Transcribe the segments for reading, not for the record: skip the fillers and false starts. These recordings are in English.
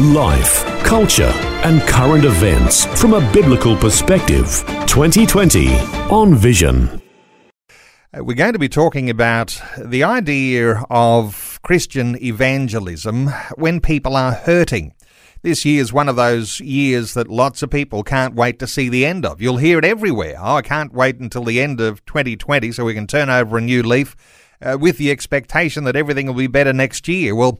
Life, culture, and current events from a biblical perspective. 2020 on Vision. We're going to be talking about the idea of Christian evangelism when people are hurting. This year is one of those years that lots of people can't wait to see the end of. You'll hear it everywhere. Oh, I can't wait until the end of 2020 so we can turn over a new leaf with the expectation that everything will be better next year. Well,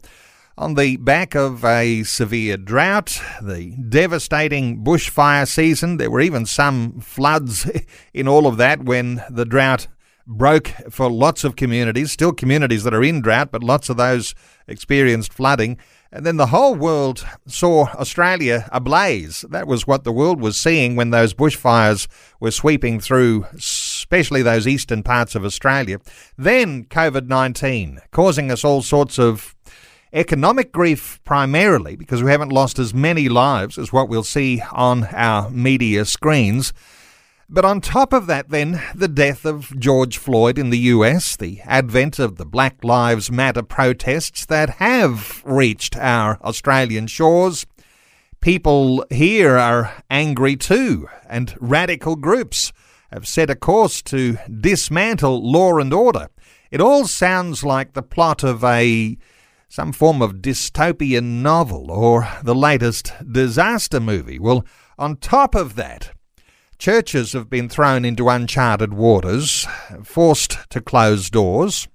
on the back of a severe drought, the devastating bushfire season, there were even some floods in all of that when the drought broke for lots of communities, still communities that are in drought, but lots of those experienced flooding. And then the whole world saw Australia ablaze. That was what the world was seeing when those bushfires were sweeping through, especially those eastern parts of Australia. Then COVID-19, causing us all sorts of economic grief primarily because we haven't lost as many lives as what we'll see on our media screens. But on top of that then, the death of George Floyd in the US, the advent of the Black Lives Matter protests that have reached our Australian shores. People here are angry too, and radical groups have set a course to dismantle law and order. It all sounds like the plot of some form of dystopian novel or the latest disaster movie. Well, on top of that, churches have been thrown into uncharted waters, forced to close doors,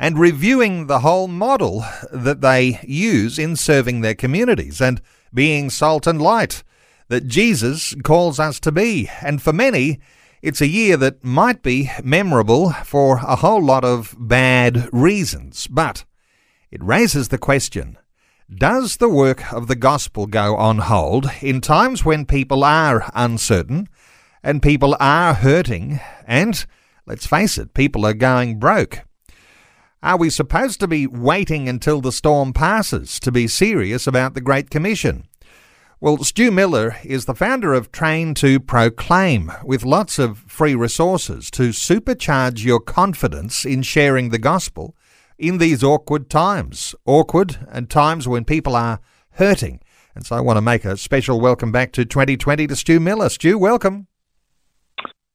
and reviewing the whole model that they use in serving their communities and being salt and light that Jesus calls us to be. And for many, it's a year that might be memorable for a whole lot of bad reasons, but it raises the question, does the work of the gospel go on hold in times when people are uncertain and people are hurting and, let's face it, people are going broke? Are we supposed to be waiting until the storm passes to be serious about the Great Commission? Well, Stu Miller is the founder of Train to Proclaim, with lots of free resources to supercharge your confidence in sharing the gospel in these awkward times when people are hurting. And so I want to make a special welcome back to 2020 to Stu Miller. Stu, welcome.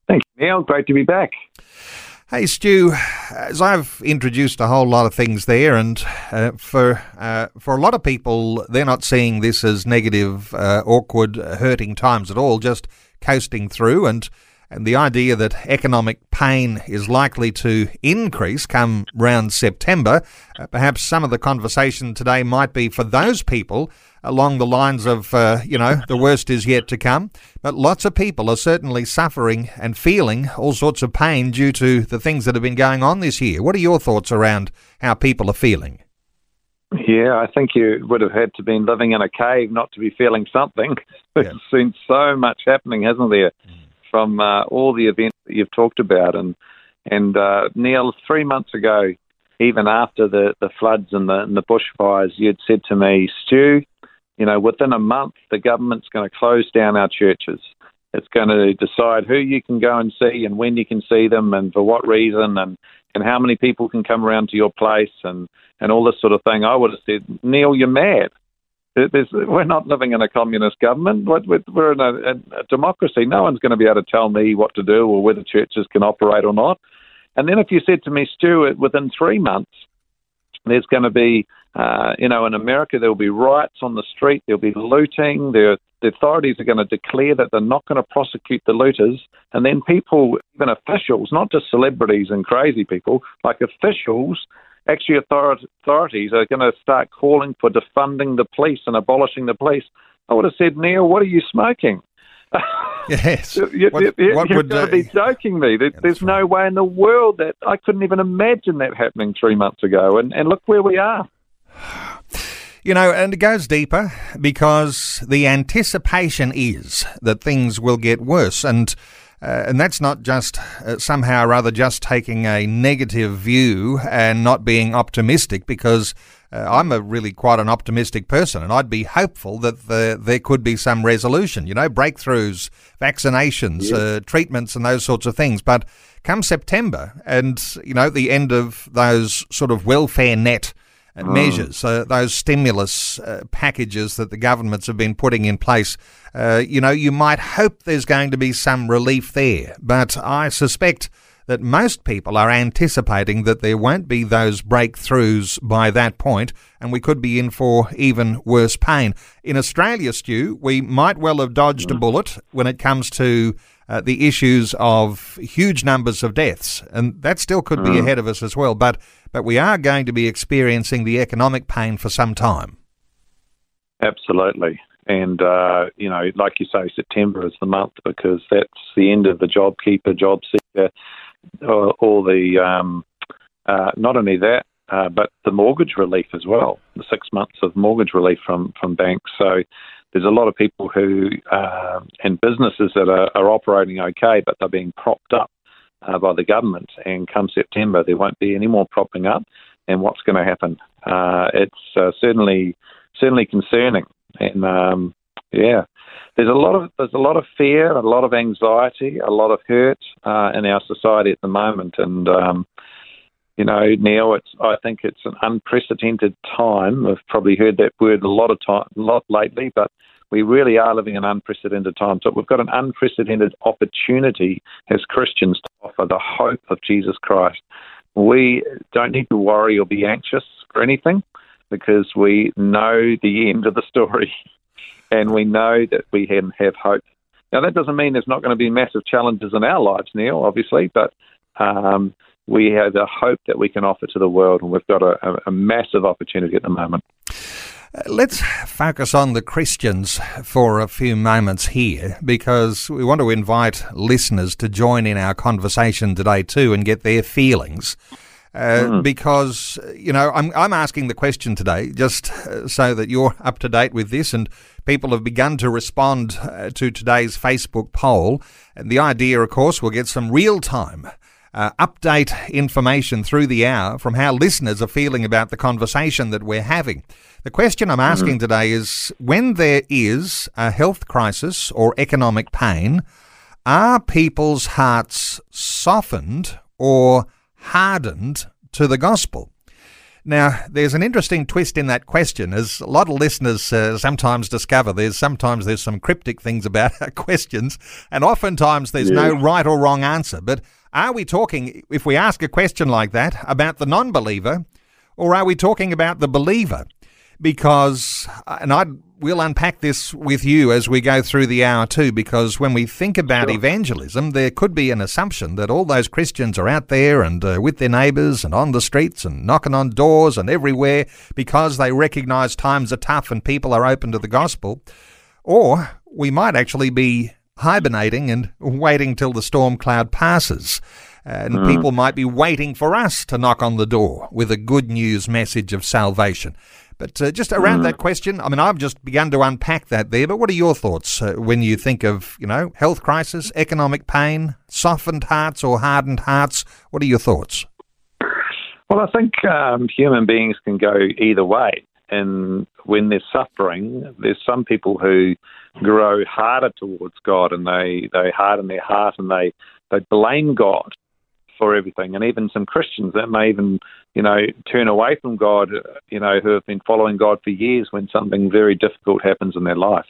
Thank you, Neil. Great to be back. Hey, Stu, as I've introduced a whole lot of things there, and for a lot of people, they're not seeing this as negative, awkward, hurting times at all, just coasting through, and the idea that economic pain is likely to increase come round September. Perhaps some of the conversation today might be for those people along the lines of, the worst is yet to come. But lots of people are certainly suffering and feeling all sorts of pain due to the things that have been going on this year. What are your thoughts around how people are feeling? Yeah, I think you would have had to been living in a cave not to be feeling something. We've seen so much happening, hasn't there? From all the events that you've talked about. And Neil, 3 months ago, even after the floods and the bushfires, you'd said to me, Stu, within a month, the government's going to close down our churches. It's going to decide who you can go and see and when you can see them and for what reason and how many people can come around to your place and all this sort of thing. I would have said, Neil, you're mad. We're not living in a communist government. We're in a democracy. No one's going to be able to tell me what to do or whether churches can operate or not. And then if you said to me, Stuart, within 3 months, there's going to be, in America, there'll be riots on the street, there'll be looting, the authorities are going to declare that they're not going to prosecute the looters, and then people, even officials, not just celebrities and crazy people, like officials, actually, authorities are going to start calling for defunding the police and abolishing the police. I would have said, Neil, what are you smoking? Yes. You've got to be joking me. There's no way in the world that I couldn't even imagine that happening 3 months ago. And look where we are. You know, and it goes deeper because the anticipation is that things will get worse. And that's not just somehow or other just taking a negative view and not being optimistic, because I'm a really quite an optimistic person, and I'd be hopeful that there could be some resolution, you know, breakthroughs, vaccinations, treatments and those sorts of things. But come September and, you know, the end of those sort of welfare net measures, those stimulus packages that the governments have been putting in place, you know, you might hope there's going to be some relief there. But I suspect that most people are anticipating that there won't be those breakthroughs by that point, and we could be in for even worse pain. In Australia, Stu, we might well have dodged a bullet when it comes to the issues of huge numbers of deaths, and that still could be ahead of us as well, but we are going to be experiencing the economic pain for some time. Absolutely. And, you know, like you say, September is the month because that's the end of the JobKeeper, JobSeeker, all the, not only that, but the mortgage relief as well, the 6 months of mortgage relief from banks. So there's a lot of people who, and businesses that are operating okay, but they're being propped up by the government. And come September, there won't be any more propping up. And what's going to happen? It's certainly concerning. And there's a lot of fear, a lot of anxiety, a lot of hurt in our society at the moment. And you know, Neil, I think it's an unprecedented time. I've probably heard that word a lot lately, but we really are living in unprecedented times. So we've got an unprecedented opportunity as Christians to offer the hope of Jesus Christ. We don't need to worry or be anxious for anything, because we know the end of the story and we know that we can have hope. Now, that doesn't mean there's not going to be massive challenges in our lives, Neil, obviously, but we have the hope that we can offer to the world, and we've got a massive opportunity at the moment. Let's focus on the Christians for a few moments here, because we want to invite listeners to join in our conversation today too and get their feelings. Because, you know, I'm asking the question today just so that you're up to date with this, and people have begun to respond to today's Facebook poll. And the idea, of course, we'll get some real-time update information through the hour from how listeners are feeling about the conversation that we're having. The question I'm asking today is, when there is a health crisis or economic pain, are people's hearts softened or hardened to the gospel? Now, there's an interesting twist in that question, as a lot of listeners sometimes discover. There's some cryptic things about our questions, and oftentimes there's no right or wrong answer. But are we talking, if we ask a question like that, about the non-believer, or are we talking about the believer? Because, and we'll unpack this with you as we go through the hour too, because when we think about evangelism, there could be an assumption that all those Christians are out there and with their neighbours and on the streets and knocking on doors and everywhere because they recognise times are tough and people are open to the gospel. Or we might actually be hibernating and waiting till the storm cloud passes. And people might be waiting for us to knock on the door with a good news message of salvation. But just around that question, I mean, I've just begun to unpack that there, but what are your thoughts when you think of, you know, health crisis, economic pain, softened hearts or hardened hearts? What are your thoughts? Well, I think human beings can go either way. And when there's suffering, there's some people who grow harder towards God, and they harden their heart, and they blame God for everything. And even some Christians that may even, you know, turn away from God, you know, who have been following God for years, when something very difficult happens in their life.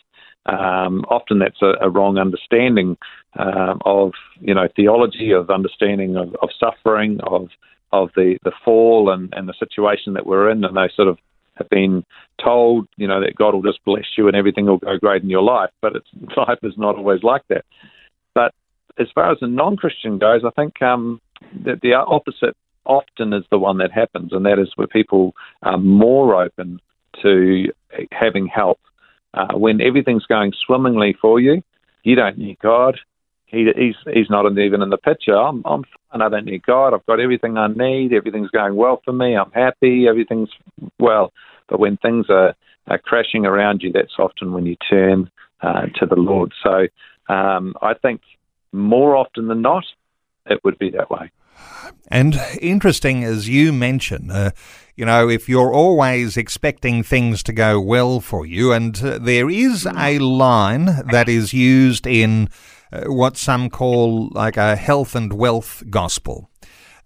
Often that's a wrong understanding of, you know, theology, of understanding of suffering, of the fall and the situation that we're in. And they sort of have been told, you know, that God will just bless you and everything will go great in your life. But life is not always like that. But as far as a non-Christian goes, I think that the opposite often is the one that happens, and that is where people are more open to having help. When everything's going swimmingly for you, you don't need God. He's not even in the picture. I'm fine. I don't need God. I've got everything I need. Everything's going well for me. I'm happy. Everything's well. But when things are crashing around you, that's often when you turn to the Lord. So I think more often than not, it would be that way. And interesting, as you mention, if you're always expecting things to go well for you, and there is a line that is used in what some call like a health and wealth gospel,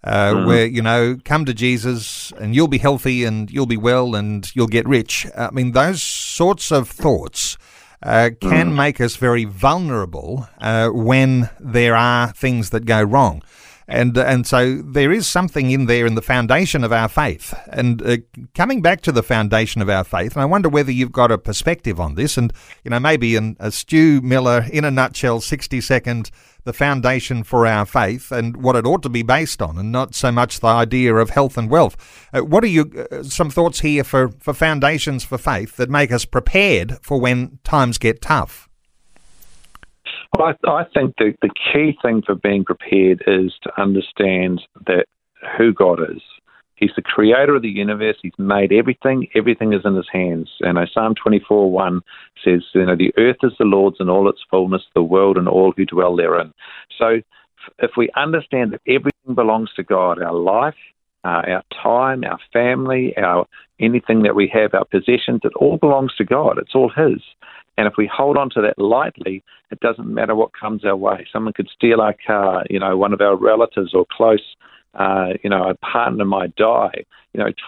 where, come to Jesus and you'll be healthy and you'll be well and you'll get rich. I mean, those sorts of thoughts can make us very vulnerable when there are things that go wrong. And so there is something in there in the foundation of our faith. And coming back to the foundation of our faith, and I wonder whether you've got a perspective on this, and maybe in a Stu Miller, in a nutshell, 60 seconds, the foundation for our faith and what it ought to be based on, and not so much the idea of health and wealth. What are some thoughts here for foundations for faith that make us prepared for when times get tough? I think the key thing for being prepared is to understand that who God is. He's the creator of the universe. He's made everything. Everything is in his hands. And Psalm 24:1 says, the earth is the Lord's and all its fullness, the world and all who dwell therein. So if we understand that everything belongs to God, our life, our time, our family, anything that we have, our possessions, it all belongs to God. It's all his. And if we hold on to that lightly, it doesn't matter what comes our way. Someone could steal our car, one of our relatives or close, a partner might die.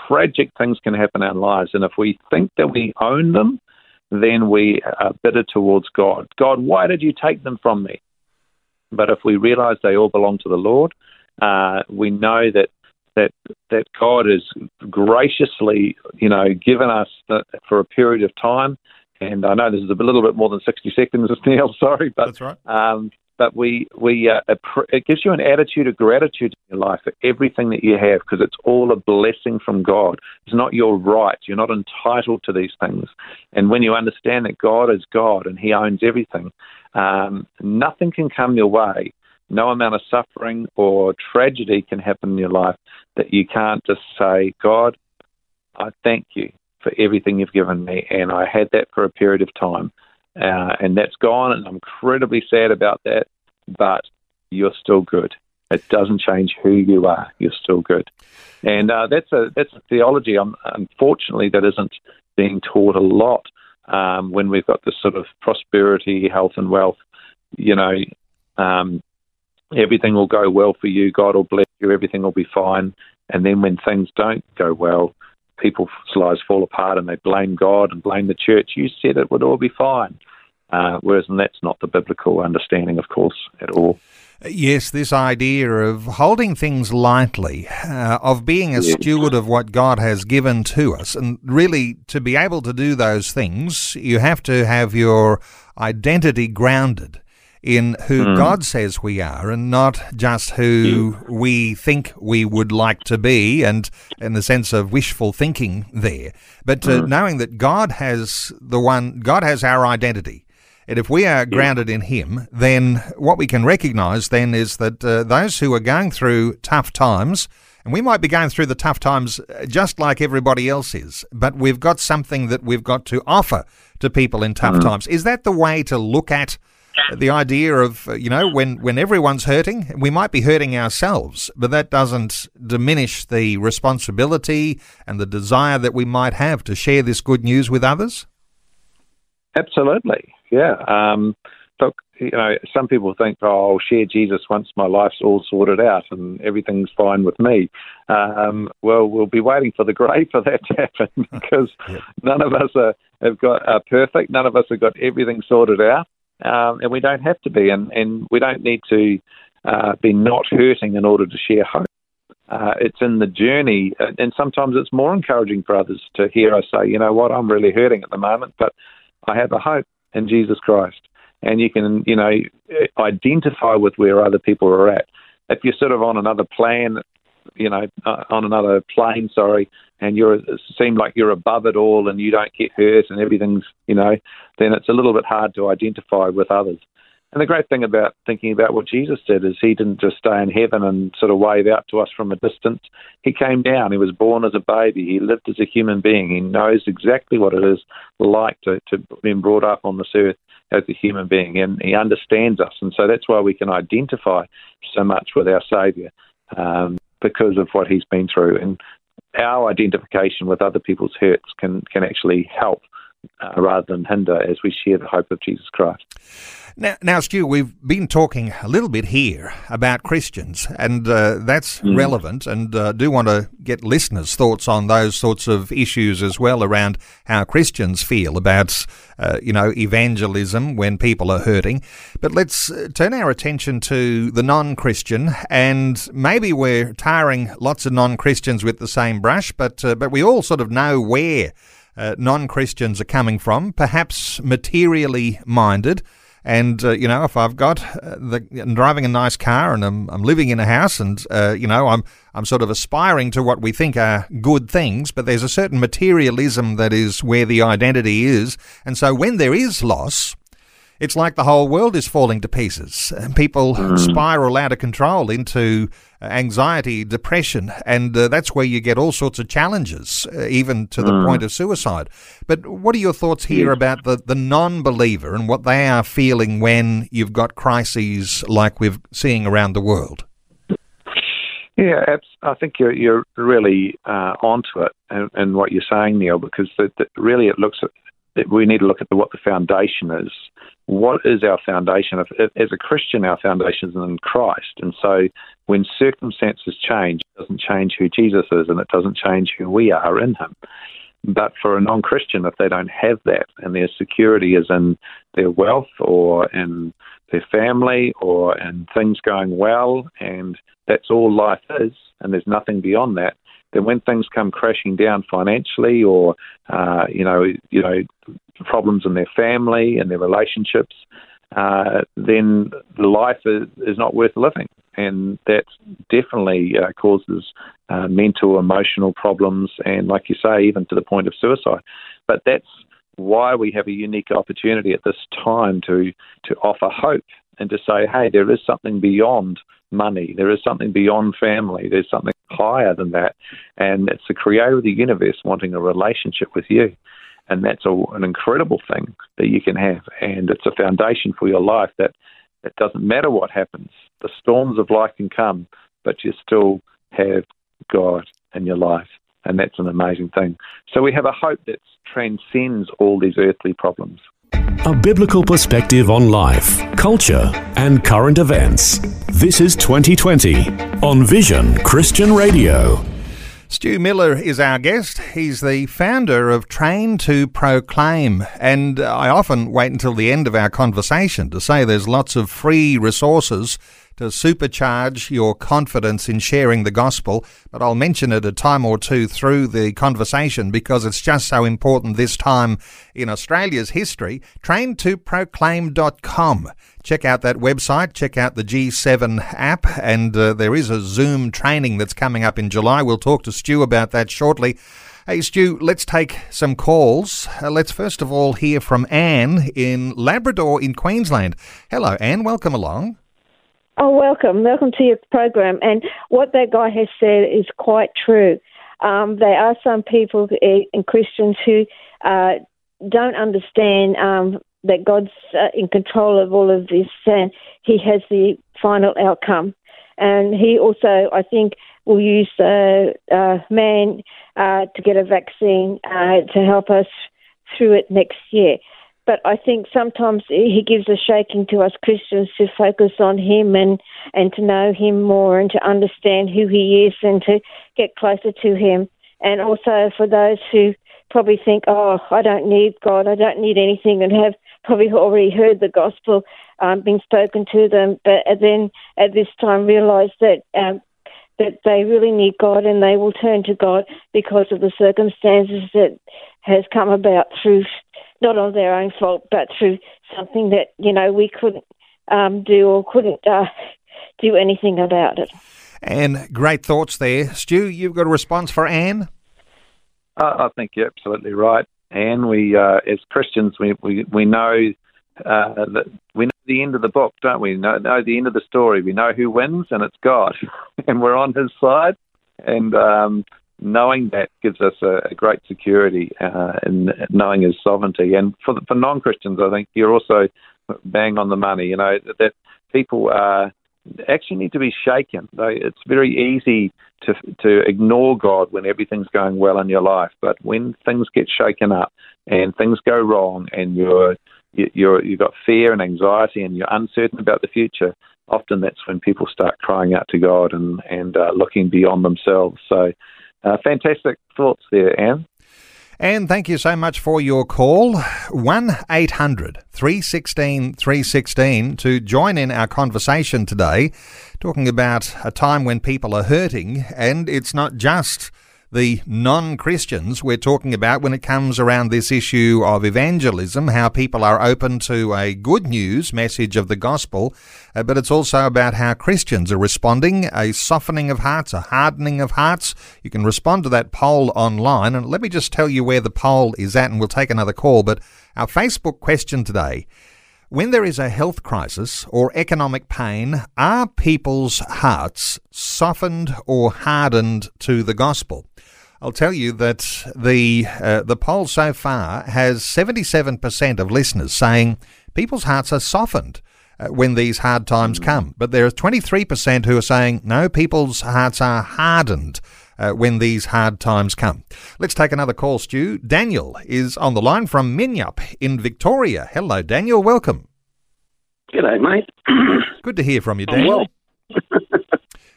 Tragic things can happen in our lives. And if we think that we own them, then we are bitter towards God. God, why did you take them from me? But if we realize they all belong to the Lord, we know that God has graciously, given us for a period of time. And I know this is a little bit more than 60 seconds, Neil, sorry. But, that's right. But it gives you an attitude of gratitude in your life for everything that you have, because it's all a blessing from God. It's not your right. You're not entitled to these things. And when you understand that God is God and he owns everything, nothing can come your way. No amount of suffering or tragedy can happen in your life that you can't just say, God, I thank you for everything you've given me. And I had that for a period of time. And that's gone, and I'm incredibly sad about that, but you're still good. It doesn't change who you are. You're still good. And that's a theology, unfortunately, that isn't being taught a lot when we've got this sort of prosperity, health and wealth, everything will go well for you, God will bless you, everything will be fine. And then when things don't go well, people's lives fall apart and they blame God and blame the church. You said it would all be fine. Whereas that's not the biblical understanding, of course, at all. Yes, this idea of holding things lightly, of being a steward of what God has given to us. And really, to be able to do those things, you have to have your identity grounded in who God says we are, and not just who we think we would like to be, and in the sense of wishful thinking there, but knowing that God has our identity. And if we are grounded in him, then what we can recognize then is that those who are going through tough times, and we might be going through the tough times just like everybody else is, but we've got something that we've got to offer to people in tough times. Is that the way to look at the idea of, when everyone's hurting, we might be hurting ourselves, but that doesn't diminish the responsibility and the desire that we might have to share this good news with others? Absolutely, yeah. Look, some people think, I'll share Jesus once my life's all sorted out and everything's fine with me. Well, we'll be waiting for the grave for that to happen, because none of us are perfect. None of us have got everything sorted out. And we don't have to be, and we don't need to be not hurting in order to share hope. It's in the journey, and sometimes it's more encouraging for others to hear us say, you know what, I'm really hurting at the moment, but I have a hope in Jesus Christ. And you can, identify with where other people are at. If you're sort of on another plan, on another plane, sorry, and it seems like you're above it all and you don't get hurt and everything's, then it's a little bit hard to identify with others. And the great thing about thinking about what Jesus did is he didn't just stay in heaven and sort of wave out to us from a distance. He came down. He was born as a baby. He lived as a human being. He knows exactly what it is like to be brought up on this earth as a human being, and he understands us. And so that's why we can identify so much with our Saviour, because of what he's been through. And our identification with other people's hurts can actually help rather than hinder as we share the hope of Jesus Christ. Now, Stu, we've been talking a little bit here about Christians, and that's relevant, and do want to get listeners' thoughts on those sorts of issues as well, around how Christians feel about, evangelism when people are hurting. But let's turn our attention to the non-Christian, and maybe we're tarring lots of non-Christians with the same brush, but we all sort of know where non-Christians are coming from, perhaps materially minded. And, if I've got I'm driving a nice car and I'm living in a house and, I'm sort of aspiring to what we think are good things, but there's a certain materialism that is where the identity is. And so when there is loss, it's like the whole world is falling to pieces. And people spiral out of control into anxiety, depression, and that's where you get all sorts of challenges, even to the point of suicide. But what are your thoughts here about the non-believer and what they are feeling when you've got crises like we're seeing around the world? Yeah, I think you're really onto it in what you're saying, Neil, because really it looks at, we need to look at what the foundation is. What is our foundation? As a Christian, our foundation is in Christ. And so when circumstances change, it doesn't change who Jesus is and it doesn't change who we are in him. But for a non-Christian, if they don't have that and their security is in their wealth or in their family or in things going well, and that's all life is and there's nothing beyond that, then when things come crashing down financially or, problems in their family and their relationships, then life is not worth living. And that definitely causes mental, emotional problems and, like you say, even to the point of suicide. But that's why we have a unique opportunity at this time to offer hope and to say, hey, there is something beyond money. There is something beyond family. There's something higher than that. And it's the creator of the universe wanting a relationship with you. And that's an incredible thing that you can have. And it's a foundation for your life that it doesn't matter what happens. The storms of life can come, but you still have God in your life. And that's an amazing thing. So we have a hope that transcends all these earthly problems. A biblical perspective on life, culture, and current events. This is 2020 on Vision Christian Radio. Stu Miller is our guest. He's the founder of Train to Proclaim, and I often wait until the end of our conversation to say there's lots of free resources to supercharge your confidence in sharing the gospel, but I'll mention it a time or two through the conversation because it's just so important this time in Australia's history. Train2Proclaim.com. Check out that website, check out the G7 app, and there is a Zoom training that's coming up in July. We'll talk to Stu about that shortly. Hey, Stu, let's take some calls. Let's first of all hear from Anne in Labrador in Queensland. Hello, Anne. Welcome along. Oh, welcome to your program. And what that guy has said is quite true. There are some people and Christians who don't understand that God's in control of all of this and he has the final outcome. And he also, I think, will use man to get a vaccine to help us through it next year. But I think sometimes he gives a shaking to us Christians to focus on him and to know him more and to understand who he is and to get closer to him. And also for those who probably think, oh, I don't need God, I don't need anything, and have probably already heard the gospel being spoken to them, but then at this time realise that they really need God and they will turn to God because of the circumstances that has come about through, not on their own fault, but through something that, we couldn't do or couldn't do anything about it. And great thoughts there. Stu, you've got a response for Anne? I think you're absolutely right, Anne. We, as Christians, we know We know the end of the book, don't we? Know the end of the story. We know who wins, and it's God, and we're on his side. And knowing that gives us a great security in knowing his sovereignty. And for non-Christians, I think you're also bang on the money, you know, that people actually need to be shaken. It's very easy to ignore God when everything's going well in your life, but when things get shaken up and things go wrong and you've got fear and anxiety and you're uncertain about the future, often that's when people start crying out to God and looking beyond themselves. So fantastic thoughts there, Anne. Anne, thank you so much for your call. 1-800-316-316 to join in our conversation today, talking about a time when people are hurting, and it's not just the non-Christians we're talking about when it comes around this issue of evangelism, how people are open to a good news message of the gospel, but it's also about how Christians are responding, a softening of hearts, a hardening of hearts. You can respond to that poll online, and let me just tell you where the poll is at, and we'll take another call. But our Facebook question today: when there is a health crisis or economic pain, are people's hearts softened or hardened to the gospel? I'll tell you that the poll so far has 77% of listeners saying people's hearts are softened when these hard times come. But there are 23% who are saying, no, people's hearts are hardened when these hard times come. Let's take another call, Stu. Daniel is on the line from Minyup in Victoria. Hello, Daniel. Welcome. G'day, mate. Good to hear from you, Daniel. Well.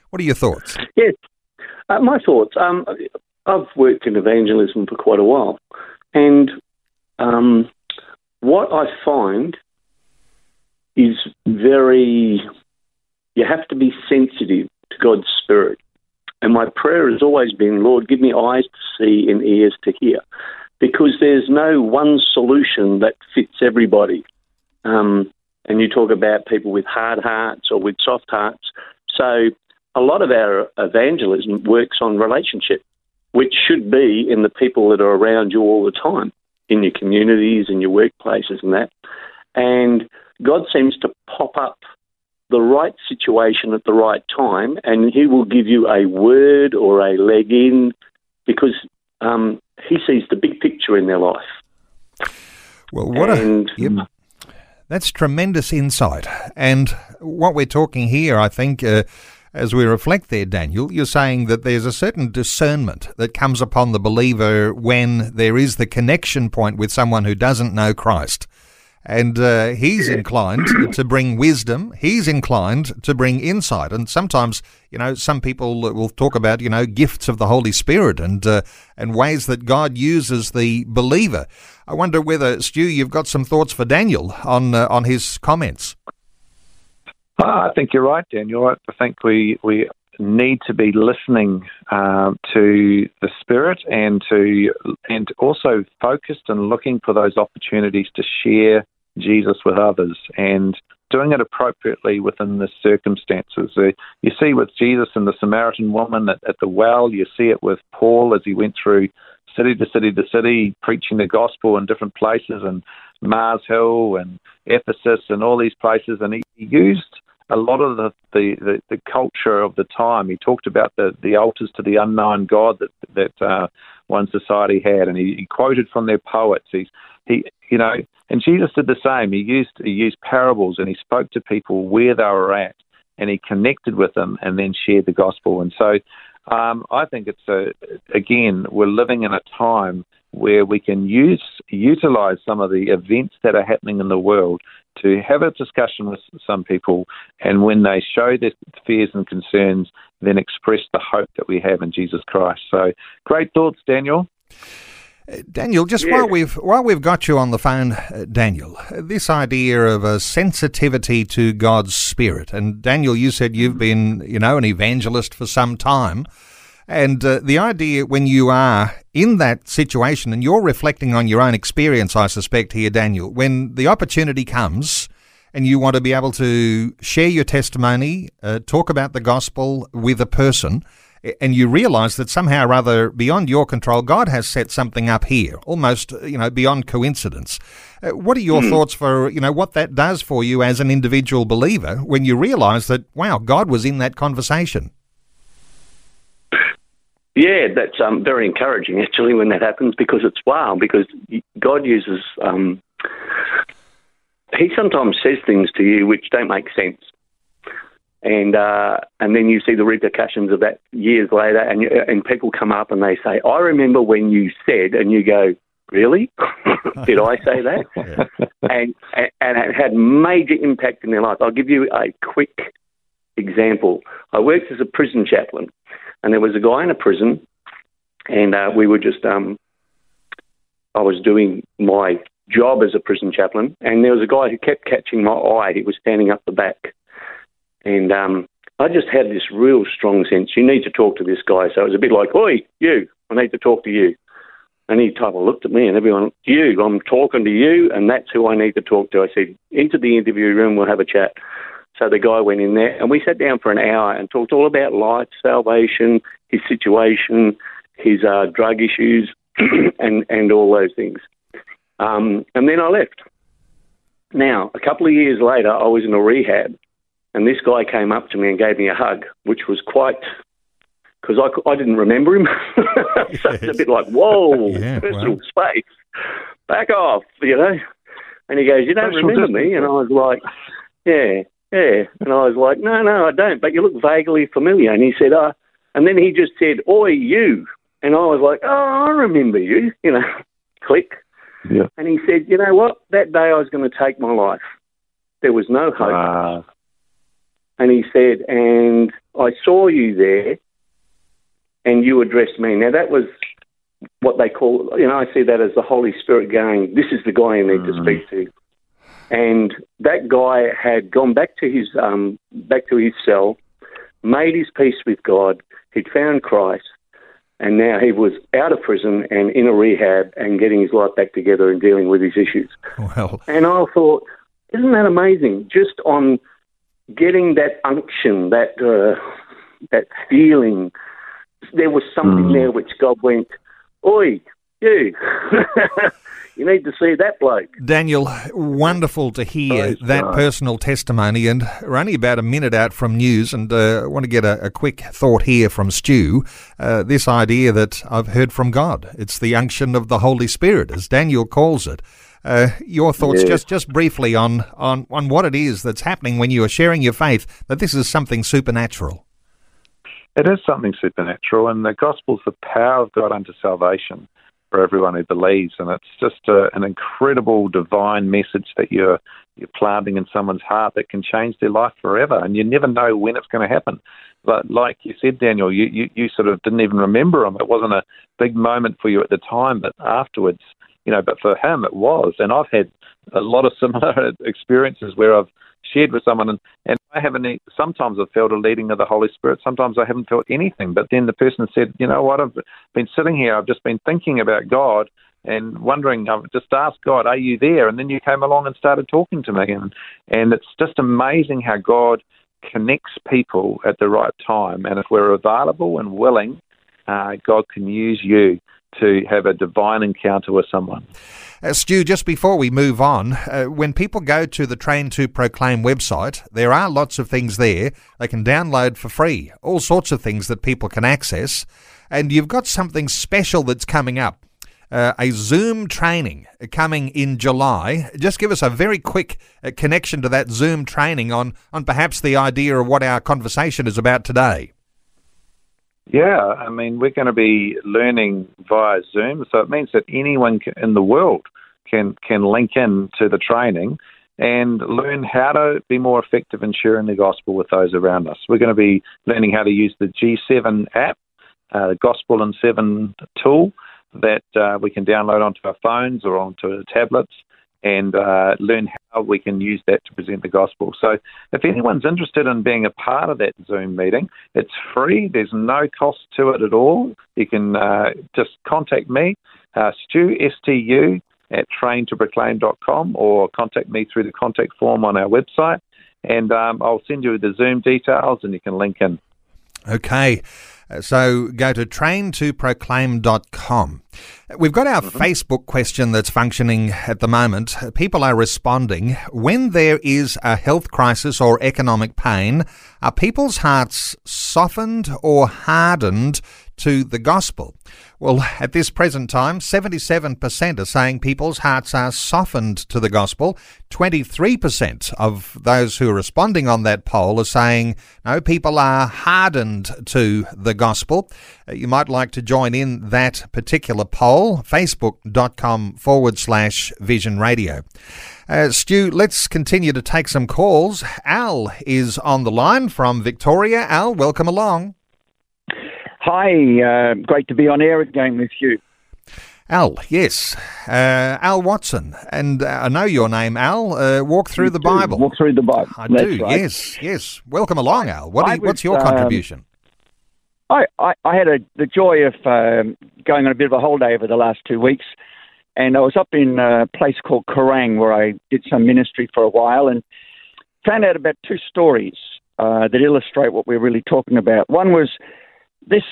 What are your thoughts? Yes, my thoughts. I've worked in evangelism for quite a while, and what I find is you have to be sensitive to God's Spirit. And my prayer has always been, Lord, give me eyes to see and ears to hear, because there's no one solution that fits everybody. And you talk about people with hard hearts or with soft hearts. So a lot of our evangelism works on relationship, which should be in the people that are around you all the time, in your communities, in your workplaces and that. And God seems to pop up the right situation at the right time, and he will give you a word or a leg in, because he sees the big picture in their life. Well, that's tremendous insight. And what we're talking here, I think, as we reflect there, Daniel, you're saying that there's a certain discernment that comes upon the believer when there is the connection point with someone who doesn't know Christ. And he's inclined to bring wisdom. He's inclined to bring insight. And sometimes, you know, some people will talk about, you know, gifts of the Holy Spirit and ways that God uses the believer. I wonder whether, Stu, you've got some thoughts for Daniel on his comments. I think you're right, Daniel. I think we need to be listening to the Spirit and also focused and looking for those opportunities to share Jesus with others and doing it appropriately within the circumstances. You see with Jesus and the Samaritan woman at the well, you see it with Paul as he went through city to city to city, preaching the gospel in different places, and Mars Hill and Ephesus and all these places, and he used a lot of the culture of the time. He talked about the altars to the unknown God that one society had, and he quoted from their poets. And Jesus did the same. He used parables, and he spoke to people where they were at, and he connected with them, and then shared the gospel. And so, I think we're living in a time where we can utilize some of the events that are happening in the world to have a discussion with some people, and when they show their fears and concerns, then express the hope that we have in Jesus Christ. So, great thoughts, Daniel. Daniel, just while we've got you on the phone, Daniel, this idea of a sensitivity to God's Spirit, and Daniel, you said you've been, you know, an evangelist for some time, and the idea when you are in that situation, and you're reflecting on your own experience, I suspect here, Daniel, when the opportunity comes and you want to be able to share your testimony, talk about the gospel with a person, and you realize that somehow or other, beyond your control, God has set something up here, almost, beyond coincidence. What are your thoughts for, what that does for you as an individual believer when you realize that, wow, God was in that conversation? Yeah, that's very encouraging, actually, when that happens, because it's wow, because God uses... He sometimes says things to you which don't make sense. And then you see the repercussions of that years later, and people come up and they say, I remember when you said, and you go, really? Did I say that? Yeah. And it had major impact in their life. I'll give you a quick example. I worked as a prison chaplain, and there was a guy in a prison, and we were just, I was doing my job as a prison chaplain, and there was a guy who kept catching my eye. He was standing up the back. And I just had this real strong sense, you need to talk to this guy. So it was a bit like, oi, you, I need to talk to you. And he type of looked at me and everyone, you, I'm talking to you, and that's who I need to talk to. I said, into the interview room, we'll have a chat. So the guy went in there, and we sat down for an hour and talked all about life, salvation, his situation, his drug issues, and all those things. And then I left. Now, a couple of years later, I was in a rehab, and this guy came up to me and gave me a hug, which was quite, because I didn't remember him. So it's a bit like, whoa, personal space, back off, And he goes, you don't remember me? And I was like, yeah. And I was like, no, I don't, but you look vaguely familiar. And he said, and then he just said, oi, you. And I was like, oh, I remember you, click. Yeah. And he said, you know what? That day I was going to take my life. There was no hope. And he said, and I saw you there, and you addressed me. Now, that was what they call, I see that as the Holy Spirit going, this is the guy you need to speak to. And that guy had gone back to his cell, made his peace with God. He'd found Christ, and now he was out of prison and in a rehab and getting his life back together and dealing with his issues. Well. And I thought, isn't that amazing? Just on... getting that unction, that feeling, there was something there which God went, oi, you, you need to see that bloke. Daniel, wonderful to hear that personal testimony, and we're only about a minute out from news, and I want to get a quick thought here from Stu, this idea that I've heard from God. It's the unction of the Holy Spirit, as Daniel calls it. Your thoughts just briefly on what it is that's happening when you are sharing your faith, that this is something supernatural. It is something supernatural, and the gospel's the power of God unto salvation for everyone who believes, and it's just an incredible divine message that you're planting in someone's heart that can change their life forever, and you never know when it's going to happen. But like you said, Daniel, you sort of didn't even remember him. It wasn't a big moment for you at the time, but afterwards, but for him it was. And I've had a lot of similar experiences where I've shared with someone, and I haven't, sometimes I've felt a leading of the Holy Spirit, sometimes I haven't felt anything, but then the person said, you know what, I've been sitting here, I've just been thinking about God and wondering, I've just asked God, are you there? And then you came along and started talking to me, and it's just amazing how God connects people at the right time, and if we're available and willing, God can use you to have a divine encounter with someone. Stu, just before we move on, when people go to the Train to Proclaim website, there are lots of things there they can download for free, all sorts of things that people can access. And you've got something special that's coming up, a Zoom training coming in July. Just give us a very quick connection to that Zoom training on perhaps the idea of what our conversation is about today. Yeah, we're going to be learning via Zoom, so it means that anyone in the world can link in to the training and learn how to be more effective in sharing the gospel with those around us. We're going to be learning how to use the G7 app, the Gospel in 7 tool that we can download onto our phones or onto our tablets, and learn how we can use that to present the gospel. So if anyone's interested in being a part of that Zoom meeting, it's free. There's no cost to it at all. You can just contact me, Stu, S-T-U, at Train2Proclaim.com, or contact me through the contact form on our website, and I'll send you the Zoom details and you can link in. Okay. So go to Train2Proclaim.com. We've got our Facebook question that's functioning at the moment. People are responding. When there is a health crisis or economic pain, are people's hearts softened or hardened to the gospel? Well, at this present time, 77% are saying people's hearts are softened to the gospel. 23% of those who are responding on that poll are saying, no, people are hardened to the gospel. You might like to join in that particular poll, facebook.com/Vision Radio. Stu, let's continue to take some calls. Al is on the line from Victoria. Al, welcome along. Hi, great to be on air again with you. Al, yes. Al Watson. And I know your name, Al. Walk Through the Bible. Walk Through the Bible. That's right. Yes. Welcome along, Al. What's your contribution? I had the joy of going on a bit of a holiday over the last 2 weeks, and I was up in a place called Kerrang where I did some ministry for a while and found out about two stories that illustrate what we're really talking about. One was this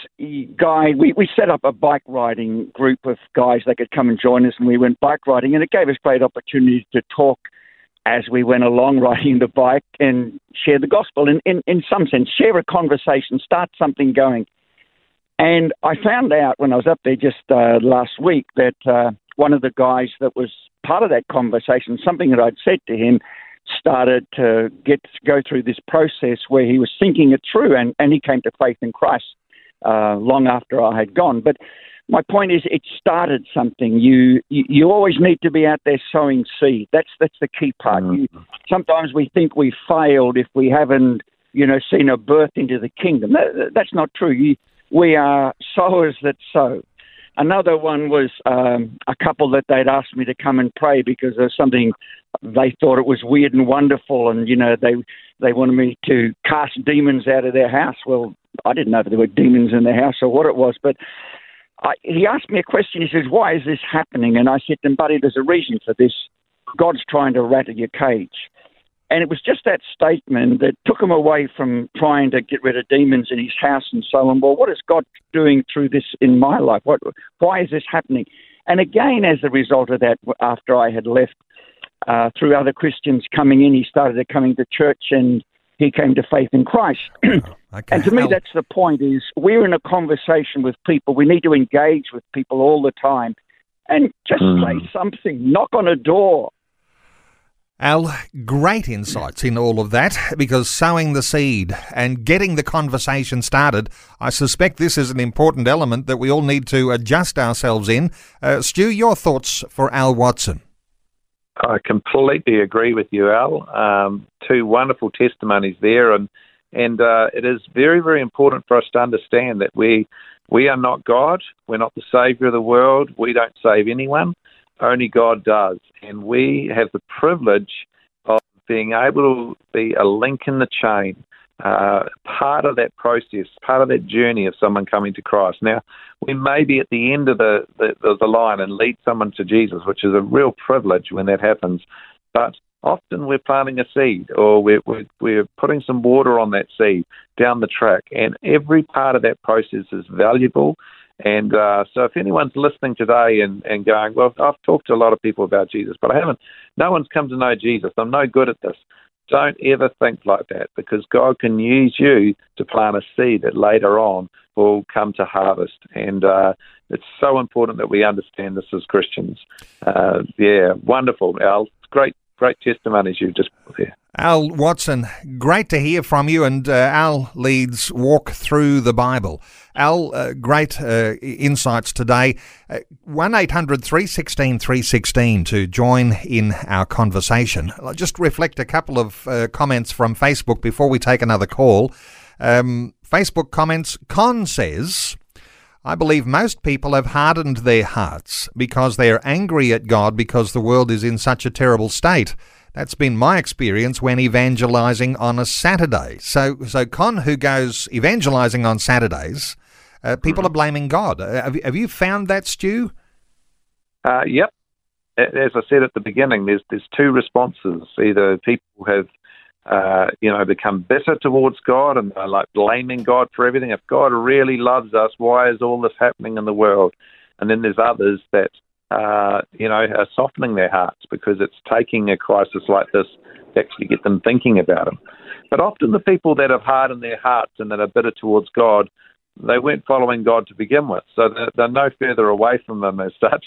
guy, we set up a bike riding group of guys that could come and join us, and we went bike riding, and it gave us great opportunity to talk as we went along riding the bike and share the gospel, and in some sense, share a conversation, start something going. And I found out when I was up there just last week that one of the guys that was part of that conversation, something that I'd said to him, started to go through this process where he was thinking it through, and he came to faith in Christ long after I had gone. But my point is, it started something. You always need to be out there sowing seed. That's the key part. Sometimes we think we failed if we haven't, seen a birth into the kingdom. That's not true. We are sowers that sow. Another one was a couple that they'd asked me to come and pray because of something they thought it was weird and wonderful, and they wanted me to cast demons out of their house. Well, I didn't know if there were demons in their house or what it was, but he asked me a question. He says, why is this happening? And I said to him, buddy, there's a reason for this. God's trying to rattle your cage. And it was just that statement that took him away from trying to get rid of demons in his house and so on. Well, what is God doing through this in my life? Why is this happening? And again, as a result of that, after I had left, through other Christians coming in, he started coming to church and he came to faith in Christ. Okay. And to me, that's the point, is we're in a conversation with people. We need to engage with people all the time and just say something, knock on a door. Al, great insights in all of that, because sowing the seed and getting the conversation started, I suspect this is an important element that we all need to adjust ourselves in. Stu, your thoughts for Al Watson? I completely agree with you, Al. Two wonderful testimonies there, and it is very, very important for us to understand that we are not God. We're not the saviour of the world. We don't save anyone. Only God does. And we have the privilege of being able to be a link in the chain, part of that process, part of that journey of someone coming to Christ. Now, we may be at the end of the line and lead someone to Jesus, which is a real privilege when that happens. But often we're planting a seed, or we're putting some water on that seed down the track. And every part of that process is valuable. And so if anyone's listening today and going, well, I've talked to a lot of people about Jesus, but no one's come to know Jesus. I'm no good at this. Don't ever think like that, because God can use you to plant a seed that later on will come to harvest. And it's so important that we understand this as Christians. Wonderful, Al. It's great testimonies you've just put there. Al Watson, great to hear from you, and Al leads Walk Through the Bible. Al, great insights today. 1-800-316-316 to join in our conversation. I'll just reflect a couple of comments from Facebook before we take another call. Facebook comments, Con says, I believe most people have hardened their hearts because they are angry at God because the world is in such a terrible state. That's been my experience when evangelising on a Saturday. So Con, who goes evangelising on Saturdays, people are blaming God. Have you found that, Stu? Yep. As I said at the beginning, there's two responses. Either people have become bitter towards God and they're like blaming God for everything. If God really loves us, why is all this happening in the world? And then there's others that, are softening their hearts because it's taking a crisis like this to actually get them thinking about Him. But often the people that have hardened their hearts and that are bitter towards God, they weren't following God to begin with. So they're no further away from Him as such.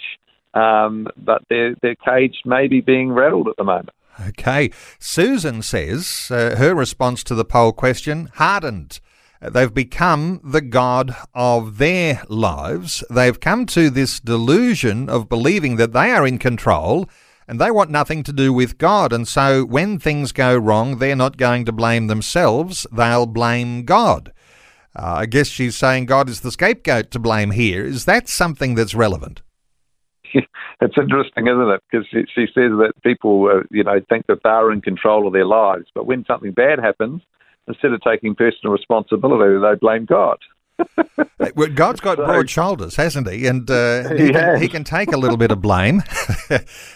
But their cage may be being rattled at the moment. Okay. Susan says her response to the poll question, hardened. They've become the god of their lives. They've come to this delusion of believing that they are in control and they want nothing to do with God. And so when things go wrong, they're not going to blame themselves. They'll blame God. I guess she's saying God is the scapegoat to blame here. Is that something that's relevant? It's interesting, isn't it? Because she says that people, think that they're in control of their lives. But when something bad happens, instead of taking personal responsibility, they blame God. Well, God's got broad shoulders, hasn't he? And he can take a little bit of blame.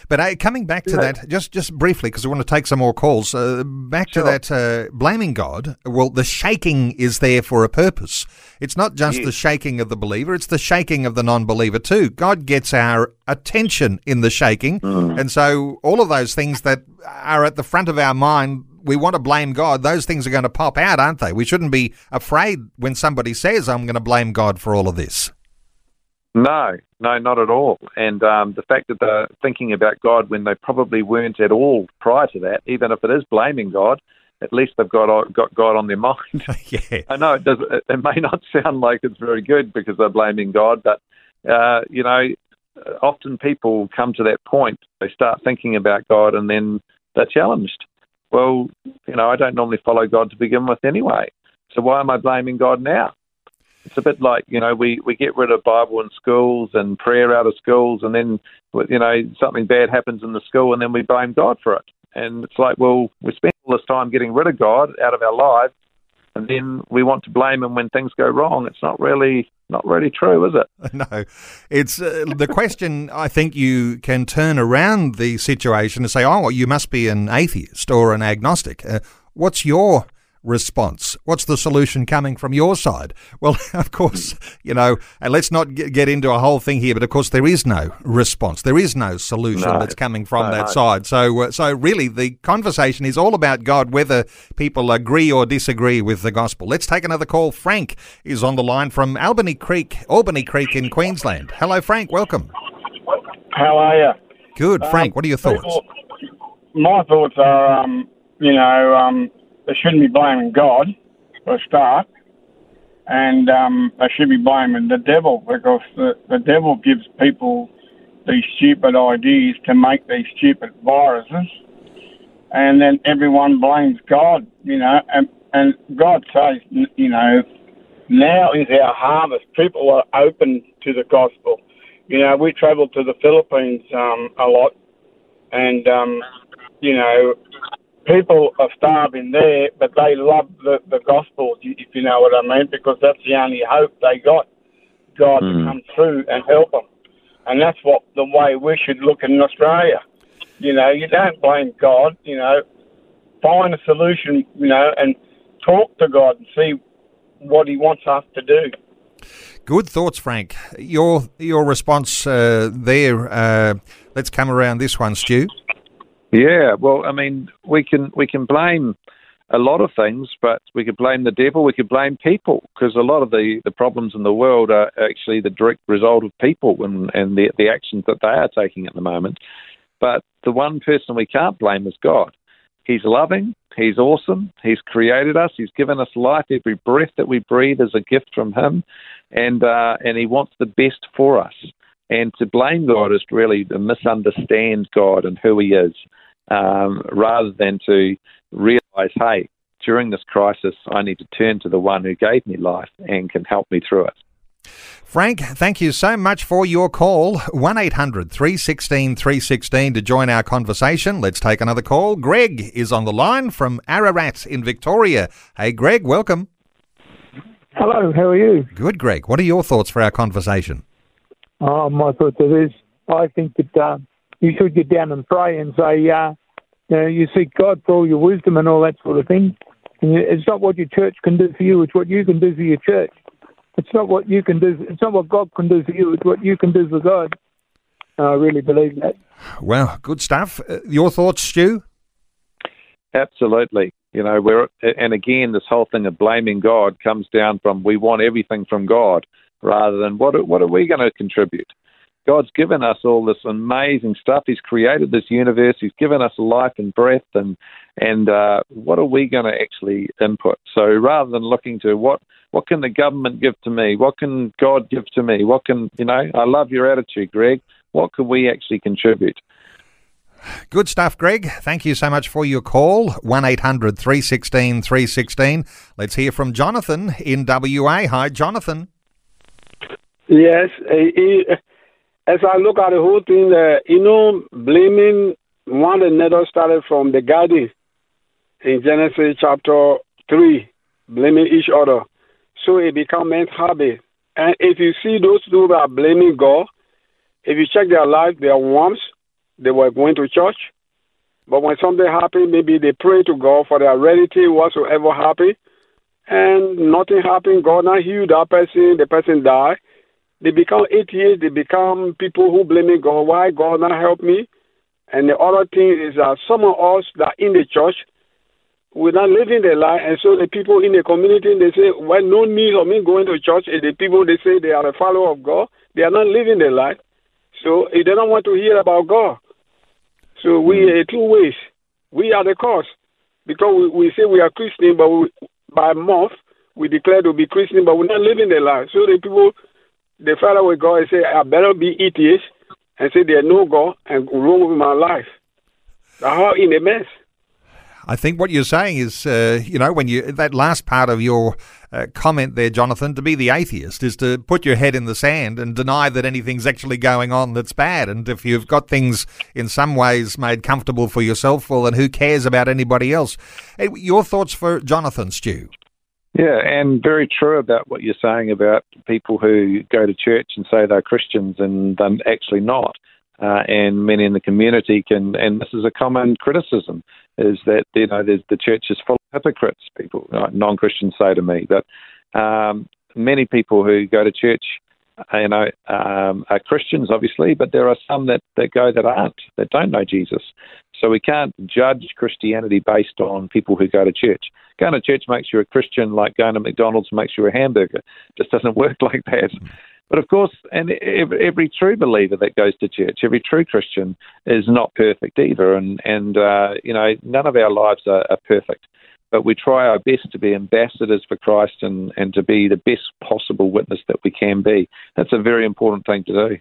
But coming back to that, just briefly, because I want to take some more calls, back to that blaming God, well, the shaking is there for a purpose. It's not just the shaking of the believer, it's the shaking of the non-believer too. God gets our attention in the shaking, and so all of those things that are at the front of our mind, we want to blame God. Those things are going to pop out, aren't they? We shouldn't be afraid when somebody says, I'm going to blame God for all of this. No, not at all. And the fact that they're thinking about God when they probably weren't at all prior to that, even if it is blaming God, at least they've got God on their mind. Yeah. I know it may not sound like it's very good because they're blaming God, but, often people come to that point. They start thinking about God and then they're challenged. Well, I don't normally follow God to begin with anyway, so why am I blaming God now? It's a bit like, we get rid of Bible in schools and prayer out of schools, and then, something bad happens in the school, and then we blame God for it. And it's like, well, we spend all this time getting rid of God out of our lives, and then we want to blame Him when things go wrong. It's not really true, is it? No. It's the question, I think you can turn around the situation and say, oh, well, you must be an atheist or an agnostic. What's your response? What's the solution coming from your side? Well, of course, and let's not get into a whole thing here, but of course there is no response. There is no solution that's coming from that side. So really the conversation is all about God, whether people agree or disagree with the gospel. Let's take another call. Frank is on the line from Albany Creek in Queensland. Hello, Frank. Welcome. How are you? Good, Frank. What are your thoughts? My thoughts are, they shouldn't be blaming God for a start, and they should be blaming the devil, because the devil gives people these stupid ideas to make these stupid viruses, and then everyone blames God, and God says, now is our harvest. People are open to the gospel. We travel to the Philippines a lot, and, people are starving there, but they love the gospel, if you know what I mean, because that's the only hope they got, God to come through and help them. And that's the way we should look in Australia. You don't blame God, find a solution, and talk to God and see what He wants us to do. Good thoughts, Frank. Your response there, let's come around this one, Stu. Yeah, well, I mean, we can blame a lot of things, but we could blame the devil, we could blame people, because a lot of the problems in the world are actually the direct result of people and the actions that they are taking at the moment. But the one person we can't blame is God. He's loving, He's awesome, He's created us, He's given us life. Every breath that we breathe is a gift from Him, and He wants the best for us. And to blame God is really to misunderstand God and who He is, rather than to realise, hey, during this crisis, I need to turn to the one who gave me life and can help me through it. Frank, thank you so much for your call. 1-800-316-316 to join our conversation. Let's take another call. Greg is on the line from Ararat in Victoria. Hey, Greg, welcome. Hello, how are you? Good, Greg. What are your thoughts for our conversation? My thought is, I think that you should get down and pray and say, You know, you seek God for all your wisdom and all that sort of thing. And it's not what your church can do for you, it's what you can do for your church. It's not what you can do, it's not what God can do for you, it's what you can do for God. I really believe that. Well, good stuff. Your thoughts, Stu? Absolutely. You know, and again, this whole thing of blaming God comes down from we want everything from God rather than what are we going to contribute? God's given us all this amazing stuff. He's created this universe. He's given us life and breath, and what are we going to actually input? So rather than looking to what can the government give to me? What can God give to me? What can, you know, I love your attitude, Greg. What can we actually contribute? Good stuff, Greg. Thank you so much for your call. 1-800-316-316. Let's hear from Jonathan in WA. Hi, Jonathan. Yes. As I look at the whole thing, blaming one another started from the garden in Genesis chapter 3, blaming each other. So it becomes man's habit. And if you see those who are blaming God, if you check their life, they are worms. They were going to church. But when something happened, maybe they pray to God for their relative whatsoever happened. And nothing happened. God not healed that person. The person died. They become atheists. They become people who blaming God. Why God not help me? And the other thing is that some of us that are in the church, we're not living the life. And so the people in the community, they say, well, no need of me going to church. And the people, they say they are a follower of God. They are not living the life. So they don't want to hear about God. So we are two ways. We are the cause. Because we say we are Christian, but by month, we declare to be Christian, but we're not living the life. So the people, they fell out with God and say, I better be atheist, and say there are no God, and wrong with my life. They're all in a mess. I think what you're saying is, when you that last part of your comment there, Jonathan, to be the atheist is to put your head in the sand and deny that anything's actually going on that's bad. And if you've got things in some ways made comfortable for yourself, well, then who cares about anybody else? Hey, your thoughts for Jonathan, Stu? Yeah, and very true about what you're saying about people who go to church and say they're Christians and they're actually not. And many in the community can, and this is a common criticism, is that, you know, the church is full of hypocrites, people, right? Non-Christians say to me, that many people who go to church, are Christians, obviously, but there are some that go that aren't, that don't know Jesus. So we can't judge Christianity based on people who go to church. Going to church makes you a Christian, like going to McDonald's makes you a hamburger. It just doesn't work like that. But of course, and every true believer that goes to church, every true Christian is not perfect either. And none of our lives are perfect. But we try our best to be ambassadors for Christ and to be the best possible witness that we can be. That's a very important thing to do.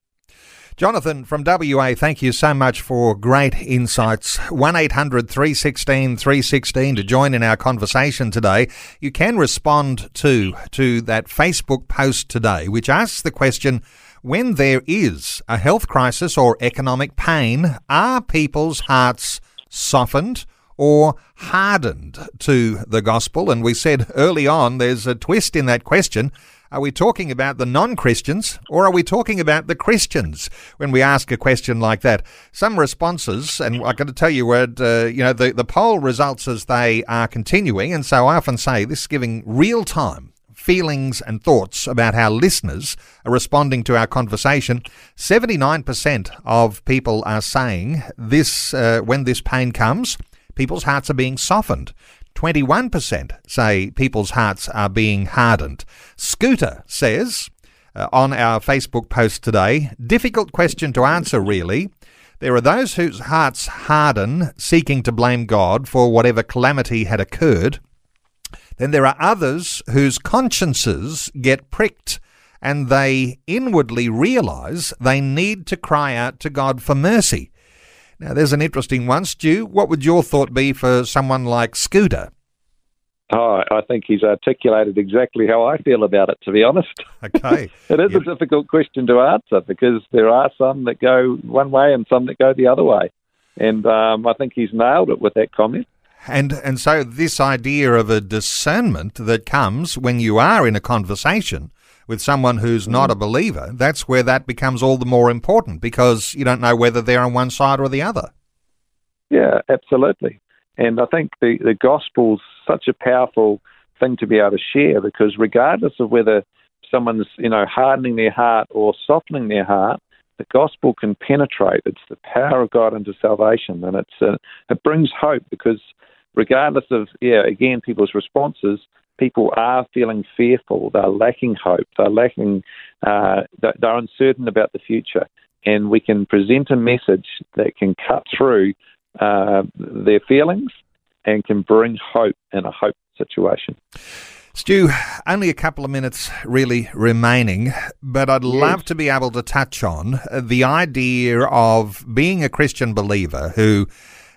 Jonathan from WA, thank you so much for great insights. 1-800-316-316 to join in our conversation today. You can respond to that Facebook post today, which asks the question, when there is a health crisis or economic pain, are people's hearts softened or hardened to the gospel? And we said early on, there's a twist in that question. Are we talking about the non-Christians or are we talking about the Christians when we ask a question like that? Some responses, and I'm going to tell you what, the poll results as they are continuing, and so I often say this is giving real-time feelings and thoughts about how listeners are responding to our conversation. 79% of people are saying this, when this pain comes, people's hearts are being softened. 21% say people's hearts are being hardened. Scooter says on our Facebook post today, difficult question to answer really. There are those whose hearts harden, seeking to blame God for whatever calamity had occurred. Then there are others whose consciences get pricked and they inwardly realise they need to cry out to God for mercy. Now, there's an interesting one, Stu. What would your thought be for someone like Scooter? Oh, I think he's articulated exactly how I feel about it, to be honest. Okay. It is a difficult question to answer because there are some that go one way and some that go the other way. And I think he's nailed it with that comment. And so this idea of a discernment that comes when you are in a conversation with someone who's not a believer, that's where that becomes all the more important because you don't know whether they're on one side or the other. Yeah, absolutely. And I think the gospel's such a powerful thing to be able to share, because regardless of whether someone's, you know, hardening their heart or softening their heart, the gospel can penetrate. It's the power of God unto salvation, and it brings hope, because regardless of, again, people's responses, people are feeling fearful. They're lacking hope. They're lacking, they're uncertain about the future. And we can present a message that can cut through their feelings and can bring hope in a hope situation. Stu, only a couple of minutes really remaining, but I'd love to be able to touch on the idea of being a Christian believer who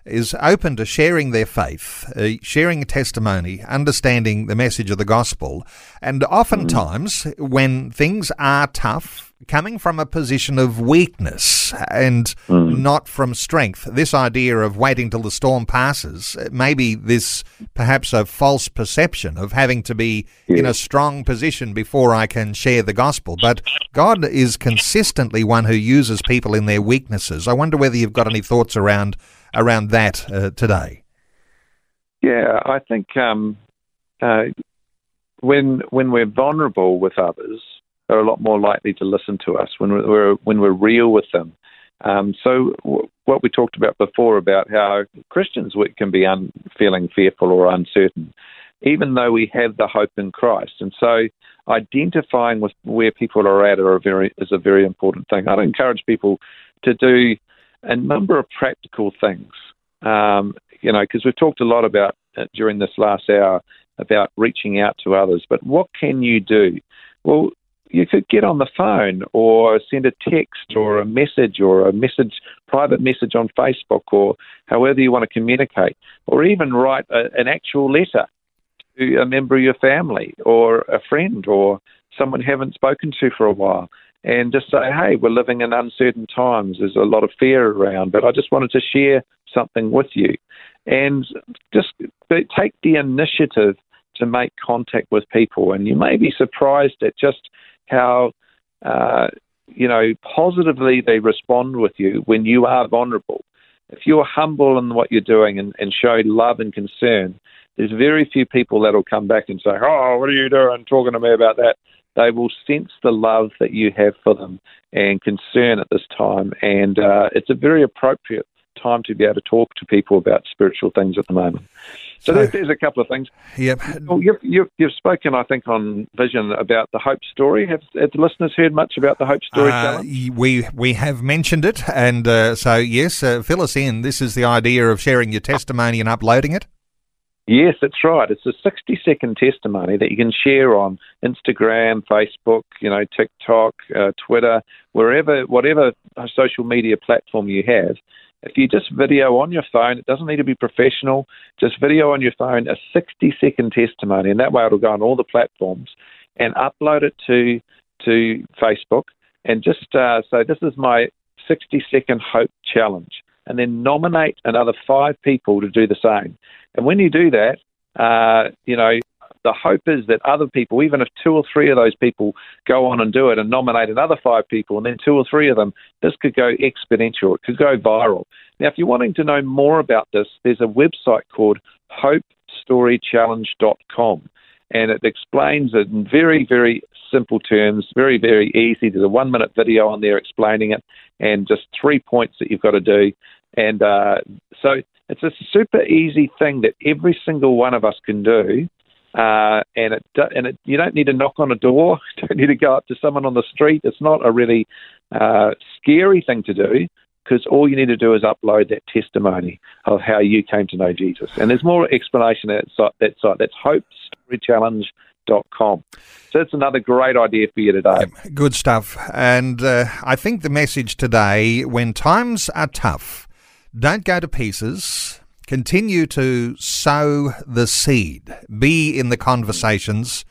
is open to sharing their faith, sharing testimony, understanding the message of the gospel. And oftentimes when things are tough, coming from a position of weakness and not from strength, this idea of waiting till the storm passes, maybe this perhaps a false perception of having to be in a strong position before I can share the gospel. But God is consistently one who uses people in their weaknesses. I wonder whether you've got any thoughts around that today. Yeah, I think when we're vulnerable with others, they're a lot more likely to listen to us when we're real with them. What we talked about before about how Christians can be feeling fearful or uncertain, even though we have the hope in Christ. And so identifying with where people are at is a very important thing. I'd encourage people to do a number of practical things, because we've talked a lot about during this last hour about reaching out to others. But what can you do? Well, you could get on the phone or send a text or a private message on Facebook, or however you want to communicate, or even write an actual letter to a member of your family or a friend or someone you haven't spoken to for a while, and just say, hey, we're living in uncertain times. There's a lot of fear around, but I just wanted to share something with you. And just take the initiative to make contact with people. And you may be surprised at just how positively they respond with you when you are vulnerable. If you're humble in what you're doing and show love and concern, there's very few people that'll come back and say, oh, what are you doing talking to me about that? They will sense the love that you have for them and concern at this time. And it's a very appropriate time to be able to talk to people about spiritual things at the moment. So there's a couple of things. Yep. Well, you've spoken, I think, on Vision about the Hope Story. Have the listeners heard much about the Hope Story challenge? We have mentioned it, and so fill us in. This is the idea of sharing your testimony and uploading it? Yes, that's right. It's a 60-second testimony that you can share on Instagram, Facebook, TikTok, Twitter, whatever social media platform you have. If you just video on your phone, it doesn't need to be professional, just video on your phone a 60-second testimony, and that way it'll go on all the platforms, and upload it to Facebook, and just say, this is my 60-second hope challenge, and then nominate another 5 people to do the same. And when you do that, the hope is that other people, even if 2 or 3 of those people go on and do it and nominate another 5 people and then 2 or 3 of them, this could go exponential. It could go viral. Now, if you're wanting to know more about this, there's a website called hopestorychallenge.com, and it explains it in very, very simple terms, very, very easy. There's a 1-minute video on there explaining it and just 3 points that you've got to do. And so it's a super easy thing that every single one of us can do. And you don't need to knock on a door. You don't need to go up to someone on the street. It's not a really scary thing to do, because all you need to do is upload that testimony of how you came to know Jesus. And there's more explanation at that site. That's hopestorychallenge.com. So that's another great idea for you today. Good stuff. And I think the message today, when times are tough, don't go to pieces. Continue to sow the seed. Be in the conversations.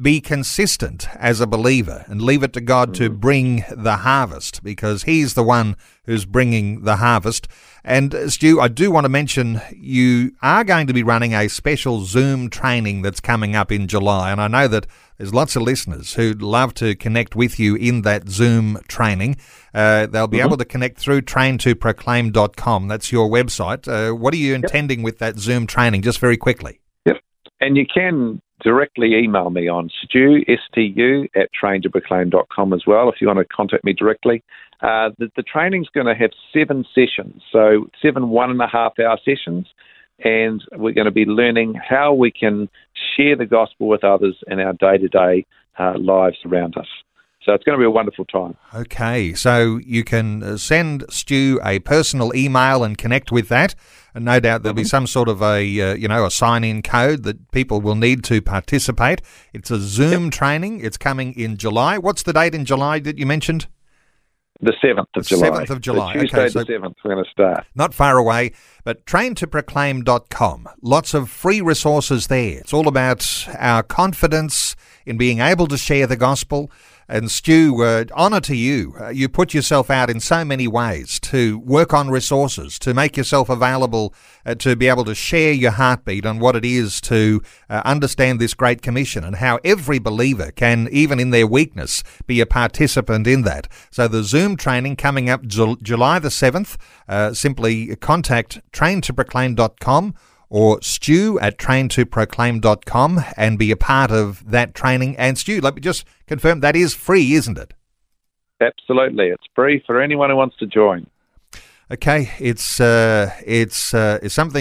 be consistent as a believer and leave it to God to bring the harvest, because he's the one who's bringing the harvest. And Stu, I do want to mention you are going to be running a special Zoom training that's coming up in July, and I know that there's lots of listeners who'd love to connect with you in that Zoom training. They'll be able to connect through Train2Proclaim.com. That's your website. What are you intending with that Zoom training, just very quickly? Yep. And you can directly email me on Stu, S-T-U, at Train2Proclaim.com as well, if you want to contact me directly. The training's going to have 7 sessions, so 7 1.5-hour sessions, and we're going to be learning how we can share the gospel with others in our day-to-day lives around us. So it's going to be a wonderful time. Okay, so you can send Stu a personal email and connect with that. And no doubt there'll be some sort of a sign-in code that people will need to participate. It's a Zoom training. It's coming in July. What's the date in July that you mentioned? The 7th of July. 7th of July. So Tuesday, the 7th, we're going to start. Not far away, but Train2Proclaim.com. Lots of free resources there. It's all about our confidence in being able to share the gospel. And Stu, honour to you. You put yourself out in so many ways to work on resources, to make yourself available, to be able to share your heartbeat on what it is to understand this Great Commission and how every believer can, even in their weakness, be a participant in that. So the Zoom training coming up July the 7th, simply contact train2proclaim.com or Stu at train2proclaim.com and be a part of that training. And Stu, let me just confirm, that is free, isn't it? Absolutely. It's free for anyone who wants to join. Okay, it's something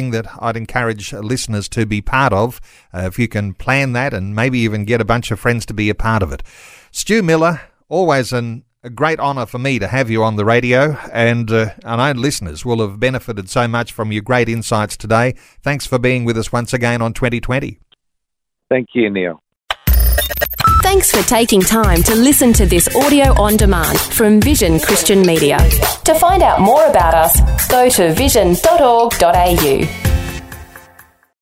that I'd encourage listeners to be part of, if you can plan that and maybe even get a bunch of friends to be a part of it. Stu Miller, always a great honour for me to have you on the radio, and our own listeners will have benefited so much from your great insights today. Thanks for being with us once again on 2020. Thank you, Neil. Thanks for taking time to listen to this audio on demand from Vision Christian Media. To find out more about us, go to vision.org.au.